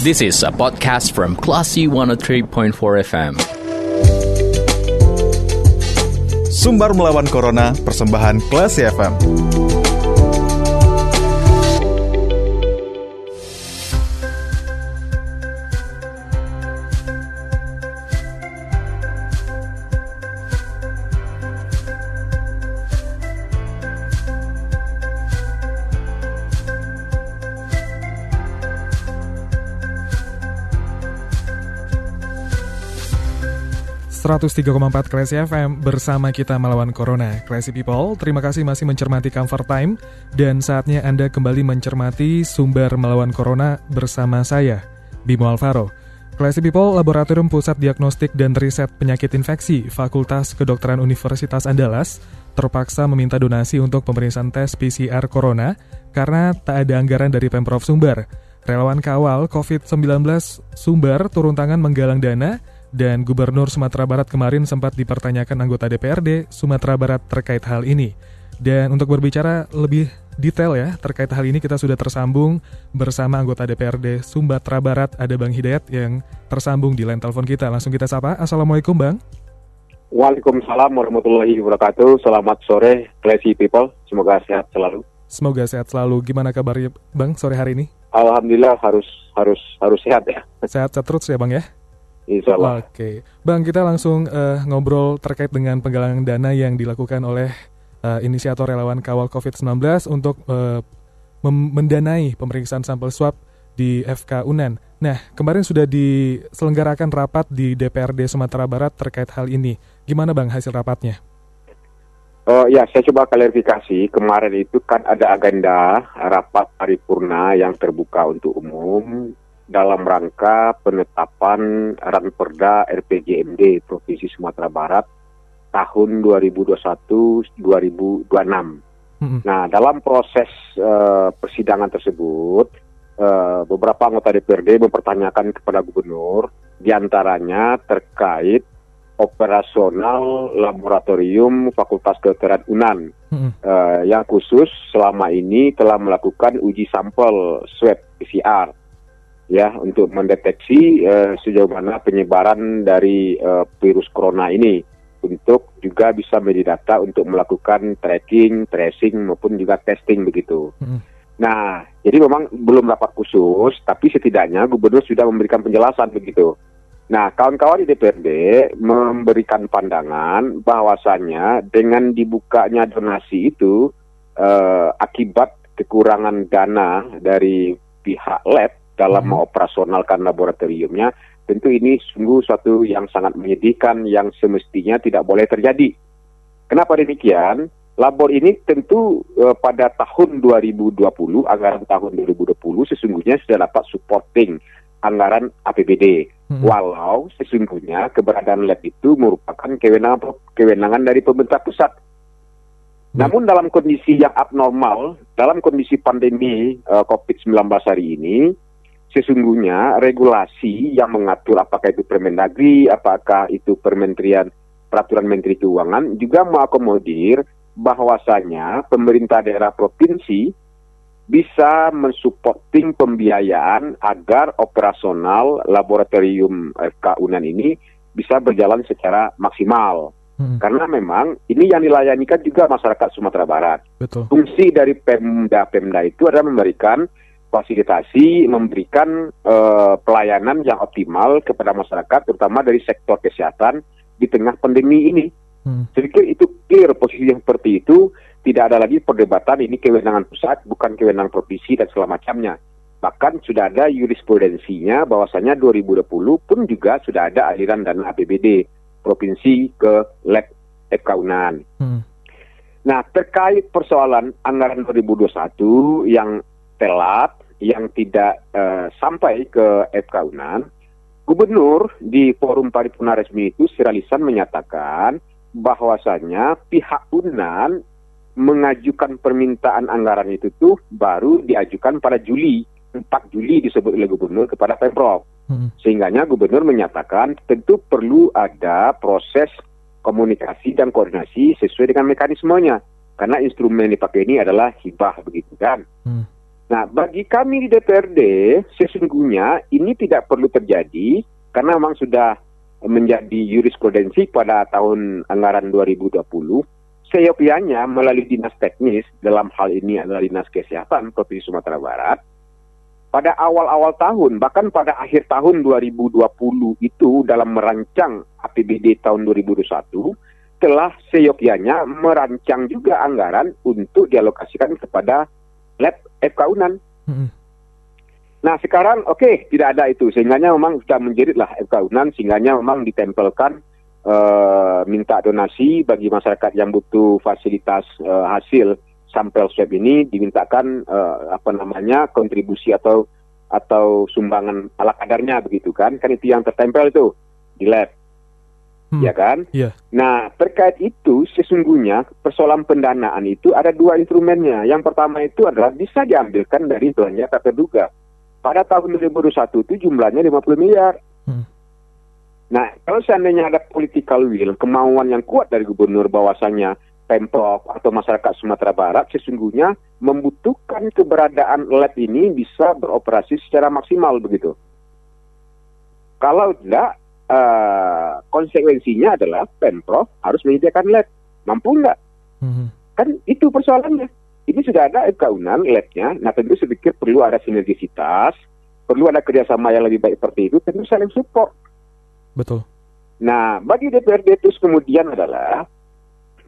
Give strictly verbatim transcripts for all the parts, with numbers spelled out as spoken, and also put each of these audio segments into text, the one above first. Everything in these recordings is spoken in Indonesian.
This is a podcast from Classy one oh three point four F M. Sumbar melawan Corona, persembahan Classy F M. seratus tiga koma empat Classy F M, bersama kita melawan Corona. Classy People, terima kasih masih mencermati Comfort Time. Dan saatnya Anda kembali mencermati Sumbar melawan Corona bersama saya, Bimo Alvaro. Classy People, Laboratorium Pusat Diagnostik dan Riset Penyakit Infeksi Fakultas Kedokteran Universitas Andalas terpaksa meminta donasi untuk pemeriksaan tes P C R Corona karena tak ada anggaran dari Pemprov Sumbar. Relawan Kawal covid sembilan belas Sumbar turun tangan menggalang dana. Dan Gubernur Sumatera Barat kemarin sempat dipertanyakan anggota D P R D Sumatera Barat terkait hal ini. Dan untuk berbicara lebih detail ya terkait hal ini, kita sudah tersambung bersama anggota D P R D Sumatera Barat, ada Bang Hidayat yang tersambung di line telepon kita. Langsung kita sapa. Assalamualaikum Bang. Waalaikumsalam warahmatullahi wabarakatuh. Selamat sore Classy People, semoga sehat selalu. Semoga sehat selalu. Gimana kabarnya Bang sore hari ini? Alhamdulillah, harus harus harus sehat ya. Sehat-sehat terus ya Bang ya. Insyaallah. Oke, Bang, kita langsung uh, ngobrol terkait dengan penggalangan dana yang dilakukan oleh uh, inisiator relawan Kawal covid sembilan belas untuk uh, mem- mendanai pemeriksaan sampel swab di F K Unand. Nah, kemarin sudah diselenggarakan rapat di D P R D Sumatera Barat terkait hal ini. Gimana Bang hasil rapatnya? Uh, ya, saya coba klarifikasi. Kemarin itu kan ada agenda rapat paripurna yang terbuka untuk umum dalam rangka penetapan Ranperda R P J M D Provinsi Sumatera Barat tahun dua ribu dua puluh satu sampai dua ribu dua puluh enam. Mm-hmm. Nah, dalam proses uh, persidangan tersebut, uh, beberapa anggota D P R D mempertanyakan kepada Gubernur, diantaranya terkait operasional laboratorium Fakultas Kedokteran Unand, mm-hmm. uh, yang khusus selama ini telah melakukan uji sampel swab P C R. Ya, untuk mendeteksi uh, sejauh mana penyebaran dari uh, virus corona ini, untuk juga bisa menjadi data untuk melakukan tracking, tracing maupun juga testing begitu. Mm. Nah, jadi memang belum rapat khusus, tapi setidaknya Gubernur sudah memberikan penjelasan begitu. Nah, kawan-kawan di D P R D memberikan pandangan bahwasannya dengan dibukanya donasi itu uh, akibat kekurangan dana dari pihak lab dalam hmm. mengoperasionalkan laboratoriumnya, tentu ini sungguh suatu yang sangat menyedihkan, yang semestinya tidak boleh terjadi. Kenapa demikian? Labor ini tentu eh, pada tahun dua ribu dua puluh, anggaran tahun dua ribu dua puluh sesungguhnya sudah dapat supporting anggaran A P B D. Hmm. Walau sesungguhnya keberadaan lab itu merupakan kewenangan, kewenangan dari pemerintah pusat. Hmm. Namun dalam kondisi yang abnormal, dalam kondisi pandemi eh, covid sembilan belas hari ini, sesungguhnya regulasi yang mengatur apakah itu Permendagri, apakah itu Permenterian Peraturan Menteri Keuangan juga mengakomodir bahwasanya pemerintah daerah provinsi bisa mensupporting pembiayaan agar operasional laboratorium F K Unand ini bisa berjalan secara maksimal. Hmm. Karena memang ini yang dilayani kan juga masyarakat Sumatera Barat. Betul. Fungsi dari Pemda-Pemda itu adalah memberikan fasilitasi, memberikan uh, pelayanan yang optimal kepada masyarakat, terutama dari sektor kesehatan di tengah pandemi ini. Hmm. Saya pikir itu clear, posisi yang seperti itu tidak ada lagi perdebatan, ini kewenangan pusat, bukan kewenangan provinsi dan segala macamnya. Bahkan sudah ada jurisprudensinya bahwasanya dua ribu dua puluh pun juga sudah ada aliran dana A P B D provinsi ke lab F K Unand. Hmm. Nah, terkait persoalan anggaran dua ribu dua puluh satu yang telat, yang tidak uh, sampai ke F K Unand, Gubernur di forum paripurna resmi itu secara lisan menyatakan bahwasannya pihak Unand mengajukan permintaan anggaran itu tuh baru diajukan pada Juli, empat Juli disebut oleh Gubernur kepada Pemprov. Hmm. Sehingganya Gubernur menyatakan tentu perlu ada proses komunikasi dan koordinasi sesuai dengan mekanismenya, karena instrumen yang dipakai ini adalah hibah begitu kan. Hmm. Nah, bagi kami di D P R D, sesungguhnya ini tidak perlu terjadi karena memang sudah menjadi jurisprudensi pada tahun anggaran dua ribu dua puluh. Seyogyanya melalui dinas teknis, dalam hal ini adalah dinas kesehatan Provinsi Sumatera Barat, pada awal-awal tahun, bahkan pada akhir tahun dua ribu dua puluh itu dalam merancang A P B D tahun dua ribu dua puluh satu, telah seyogyanya merancang juga anggaran untuk dialokasikan kepada lab F K Unand. Hmm. Nah sekarang oke okay, tidak ada itu, sehingganya memang sudah menjeritlah F K Unand, sehingganya memang ditempelkan uh, minta donasi bagi masyarakat yang butuh fasilitas uh, hasil sampel swab ini, dimintakan uh, apa namanya kontribusi atau atau sumbangan ala kadarnya begitu kan, kan itu yang tertempel itu di lab, hmm. ya kan? Yeah. Nah terkait itu sesungguhnya persoalan pendanaan itu ada dua instrumennya. Yang pertama itu adalah bisa diambilkan dari belanja tak terduga. Pada tahun dua ribu dua puluh satu itu jumlahnya lima puluh miliar. Hmm. Nah, kalau seandainya ada political will, kemauan yang kuat dari gubernur bahwasanya Pemprov atau masyarakat Sumatera Barat sesungguhnya membutuhkan keberadaan lab ini bisa beroperasi secara maksimal begitu. Kalau tidak, uh, konsekuensinya adalah Pemprov harus menyediakan lab. Mampu nggak? Hmm. Kan itu persoalannya. Ini sudah ada F K Unand labnya, nah tentu saya pikir perlu ada sinergisitas, perlu ada kerjasama yang lebih baik seperti itu, tentu saling support. Betul. Nah, bagi D P R D itu kemudian adalah,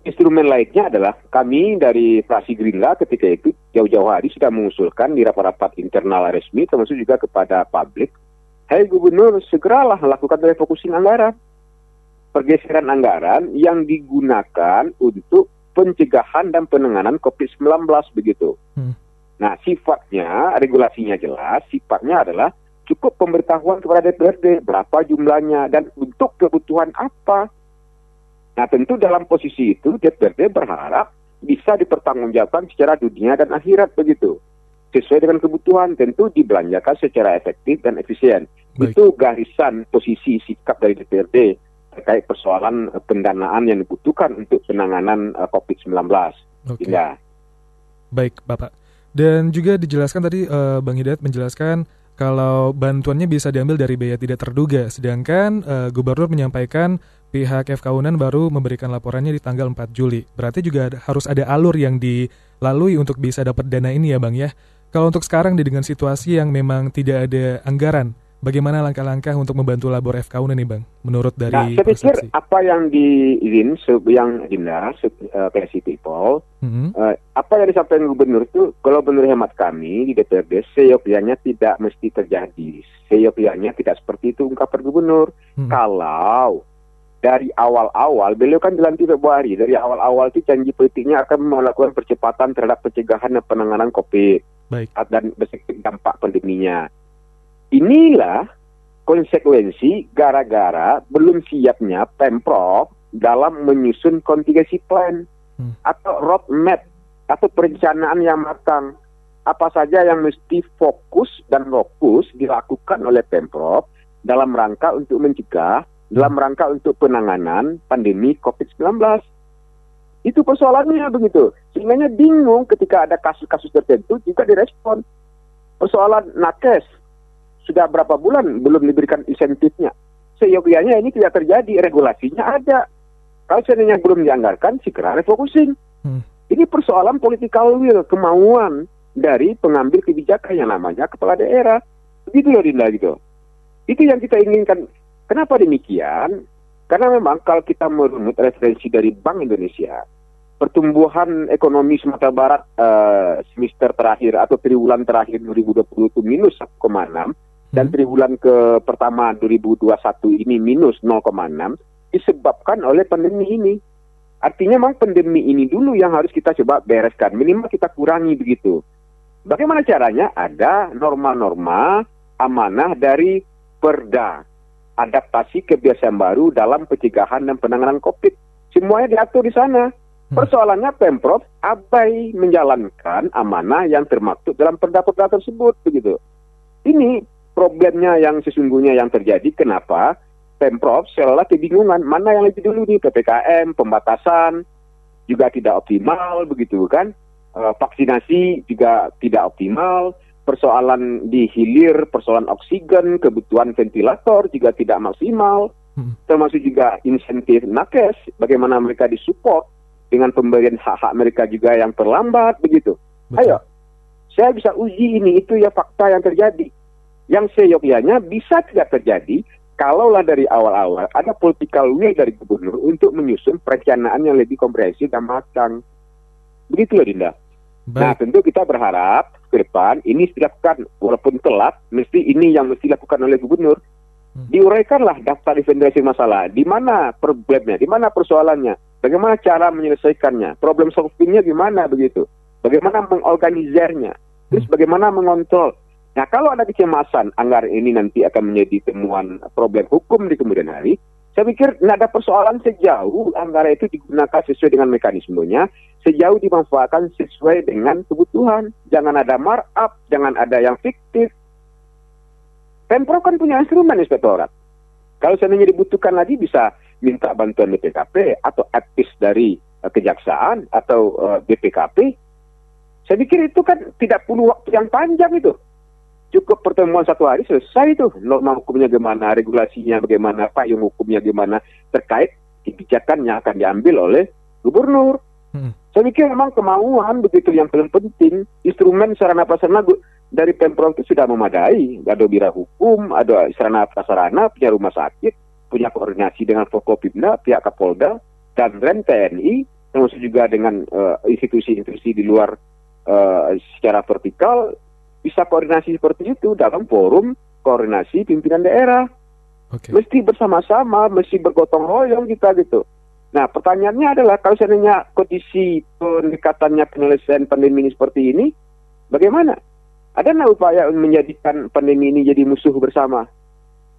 instrumen lainnya adalah kami dari Fraksi Gerindra ketika itu jauh-jauh hari sudah mengusulkan di rapat-rapat internal resmi, termasuk juga kepada publik, hey Gubernur, segeralah lakukan refocusing anggaran, pergeseran anggaran yang digunakan untuk pencegahan dan penanganan covid sembilan belas begitu. Hmm. Nah, sifatnya, regulasinya jelas, sifatnya adalah cukup pemberitahuan kepada D P R D berapa jumlahnya dan untuk kebutuhan apa. Nah, tentu dalam posisi itu D P R D berharap bisa dipertanggungjawabkan secara dunia dan akhirat begitu. Sesuai dengan kebutuhan, tentu dibelanjakan secara efektif dan efisien. Baik. Itu garisan posisi sikap dari D P R D terkait persoalan pendanaan yang dibutuhkan untuk penanganan covid sembilan belas. Oke. Ya. Baik, Bapak. Dan juga dijelaskan tadi uh, Bang Hidayat menjelaskan kalau bantuannya bisa diambil dari biaya tidak terduga, sedangkan uh, Gubernur menyampaikan pihak F K Unand baru memberikan laporannya di tanggal empat Juli. Berarti juga ada, harus ada alur yang dilalui untuk bisa dapat dana ini ya, Bang ya. Kalau untuk sekarang dengan situasi yang memang tidak ada anggaran, bagaimana langkah-langkah untuk membantu labor F K Unand nih Bang, menurut dari nah, saya pikir Prestasi? Apa yang diizin, yang dinas, uh, Classy People, mm-hmm. uh, apa yang disampaikan Gubernur itu, kalau menurut hemat kami di D P R D, seyogyanya tidak mesti terjadi. Seyogyanya tidak seperti itu ungkapan Gubernur. Mm-hmm. Kalau dari awal-awal, beliau kan dilantik Februari, dari awal-awal itu janji politiknya akan melakukan percepatan terhadap pencegahan dan penanganan COVID. Baik. Dan dampak pandeminya. Inilah konsekuensi gara-gara belum siapnya Pemprov dalam menyusun contingency plan hmm. atau roadmap atau perencanaan yang matang. Apa saja yang mesti fokus dan fokus dilakukan oleh Pemprov dalam rangka untuk mencegah, dalam rangka untuk penanganan pandemi covid sembilan belas. Itu persoalannya begitu. Sehingganya bingung ketika ada kasus-kasus tertentu juga direspon. Persoalan NAKES. Sudah berapa bulan belum diberikan insentifnya. Seyogyanya ini tidak terjadi, regulasinya ada. Kalau seandainya belum dianggarkan, segera refocusing. Hmm. Ini persoalan political will, kemauan dari pengambil kebijakan yang namanya kepala daerah. Begitu loh Dinda gitu. Itu yang kita inginkan. Kenapa demikian? Karena memang kalau kita merunut referensi dari Bank Indonesia, pertumbuhan ekonomi Sumatera Barat uh, semester terakhir atau triwulan terakhir dua ribu dua puluh itu minus satu koma enam. Dan triwulan ke pertama dua ribu dua puluh satu ini minus nol koma enam disebabkan oleh pandemi ini. Artinya memang pandemi ini dulu yang harus kita coba bereskan, minimal kita kurangi begitu. Bagaimana caranya? Ada norma-norma amanah dari Perda, adaptasi kebiasaan baru dalam pencegahan dan penanganan COVID. Semuanya diatur di sana. Persoalannya Pemprov abai menjalankan amanah yang termaktub dalam perda-perda tersebut begitu. Ini problemnya yang sesungguhnya yang terjadi, kenapa Pemprov seolah kebingungan mana yang lebih dulu nih, P P K M, pembatasan juga tidak optimal begitu kan. uh, vaksinasi juga tidak optimal, persoalan di hilir, persoalan oksigen, kebutuhan ventilator juga tidak maksimal, hmm. termasuk juga insentif nakes, bagaimana mereka disupport dengan pemberian hak-hak mereka juga yang terlambat, begitu. Betul. Ayo, saya bisa uji ini, itu ya fakta yang terjadi. Yang seyogyanya bisa tidak terjadi, kalaulah dari awal-awal ada political will dari gubernur untuk menyusun perencanaan yang lebih komprehensif dan matang. Begitu loh, Dinda. Baik. Nah, tentu kita berharap ke depan ini dilakukan, walaupun telat, mesti ini yang mesti dilakukan oleh gubernur. Hmm. Diuraikanlah daftar inventarisir masalah, di mana problemnya, di mana persoalannya, bagaimana cara menyelesaikannya, problem solvingnya gimana begitu, bagaimana mengorganisirnya, terus bagaimana mengontrol. Nah, kalau ada kecemasan anggaran ini nanti akan menjadi temuan problem hukum di kemudian hari, saya pikir tidak ada persoalan sejauh anggaran itu digunakan sesuai dengan mekanismenya, sejauh dimanfaatkan sesuai dengan kebutuhan. Jangan ada markup, jangan ada yang fiktif. Pemprov kan punya instrumen inspektorat. Kalau seandainya dibutuhkan lagi bisa minta bantuan B P K P atau advis dari uh, kejaksaan atau uh, B P K P. Saya pikir itu kan tidak perlu waktu yang panjang itu. Cukup pertemuan satu hari selesai itu. Norma hukumnya gimana, regulasinya bagaimana, payung hukumnya gimana, terkait kebijakan yang akan diambil oleh gubernur. Hmm. Saya pikir memang kemauan begitu yang paling penting. Instrumen sarana prasarana dari Pemprov itu sudah memadai. Ada bira hukum, ada sarana prasarana, punya rumah sakit, punya koordinasi dengan Fokopimna, pihak Kapolda, dan Rem T N I, termasuk juga dengan uh, institusi-institusi di luar uh, secara vertikal. Bisa koordinasi seperti itu dalam forum koordinasi pimpinan daerah. Okay. Mesti bersama-sama, mesti bergotong royong kita gitu. Nah, pertanyaannya adalah kalau seandainya kondisi pendekatannya penyelesaian pandemi ini seperti ini, bagaimana? Ada nggak upaya menjadikan pandemi ini jadi musuh bersama?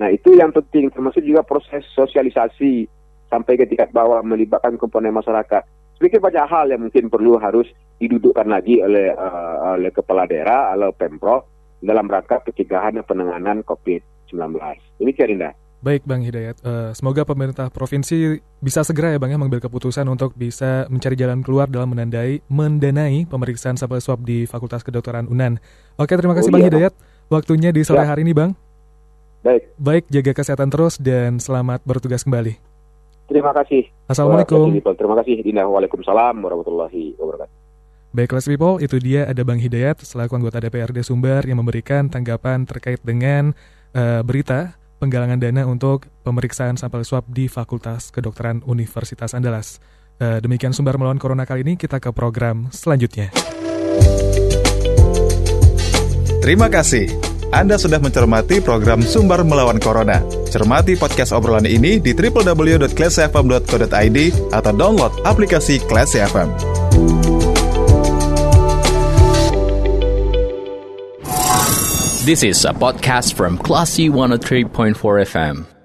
Nah, itu yang penting, termasuk juga proses sosialisasi sampai ke tingkat bawah melibatkan komponen masyarakat. Saya pikir banyak hal yang mungkin perlu harus didudukkan lagi oleh uh, oleh kepala daerah, oleh Pemprov dalam rangka pencegahan dan penanganan covid sembilan belas. Ini Cerinda. Baik, Bang Hidayat. Uh, semoga pemerintah provinsi bisa segera ya Bang ya mengambil keputusan untuk bisa mencari jalan keluar dalam menandai, mendanai pemeriksaan sampel swab di Fakultas Kedokteran Unan. Oke, terima kasih oh, Bang iya. Hidayat. Waktunya di sore ya. Hari ini, Bang. Baik. Baik, jaga kesehatan terus dan selamat bertugas kembali. Terima kasih. Assalamualaikum. Terima kasih. Dinda. Waalaikumsalam warahmatullahi wabarakatuh. Baik, Classy People, itu dia ada Bang Hidayat selaku anggota D P R D Sumbar yang memberikan tanggapan terkait dengan uh, berita penggalangan dana untuk pemeriksaan sampel swab di Fakultas Kedokteran Universitas Andalas. Uh, demikian Sumbar melawan Corona kali ini, kita ke program selanjutnya. Terima kasih. Anda sudah mencermati program Sumbar melawan Corona. Cermati podcast obrolan ini di w w w dot classy f m dot co dot i d atau download aplikasi Classy F M. This is a podcast from Classy one oh three point four F M.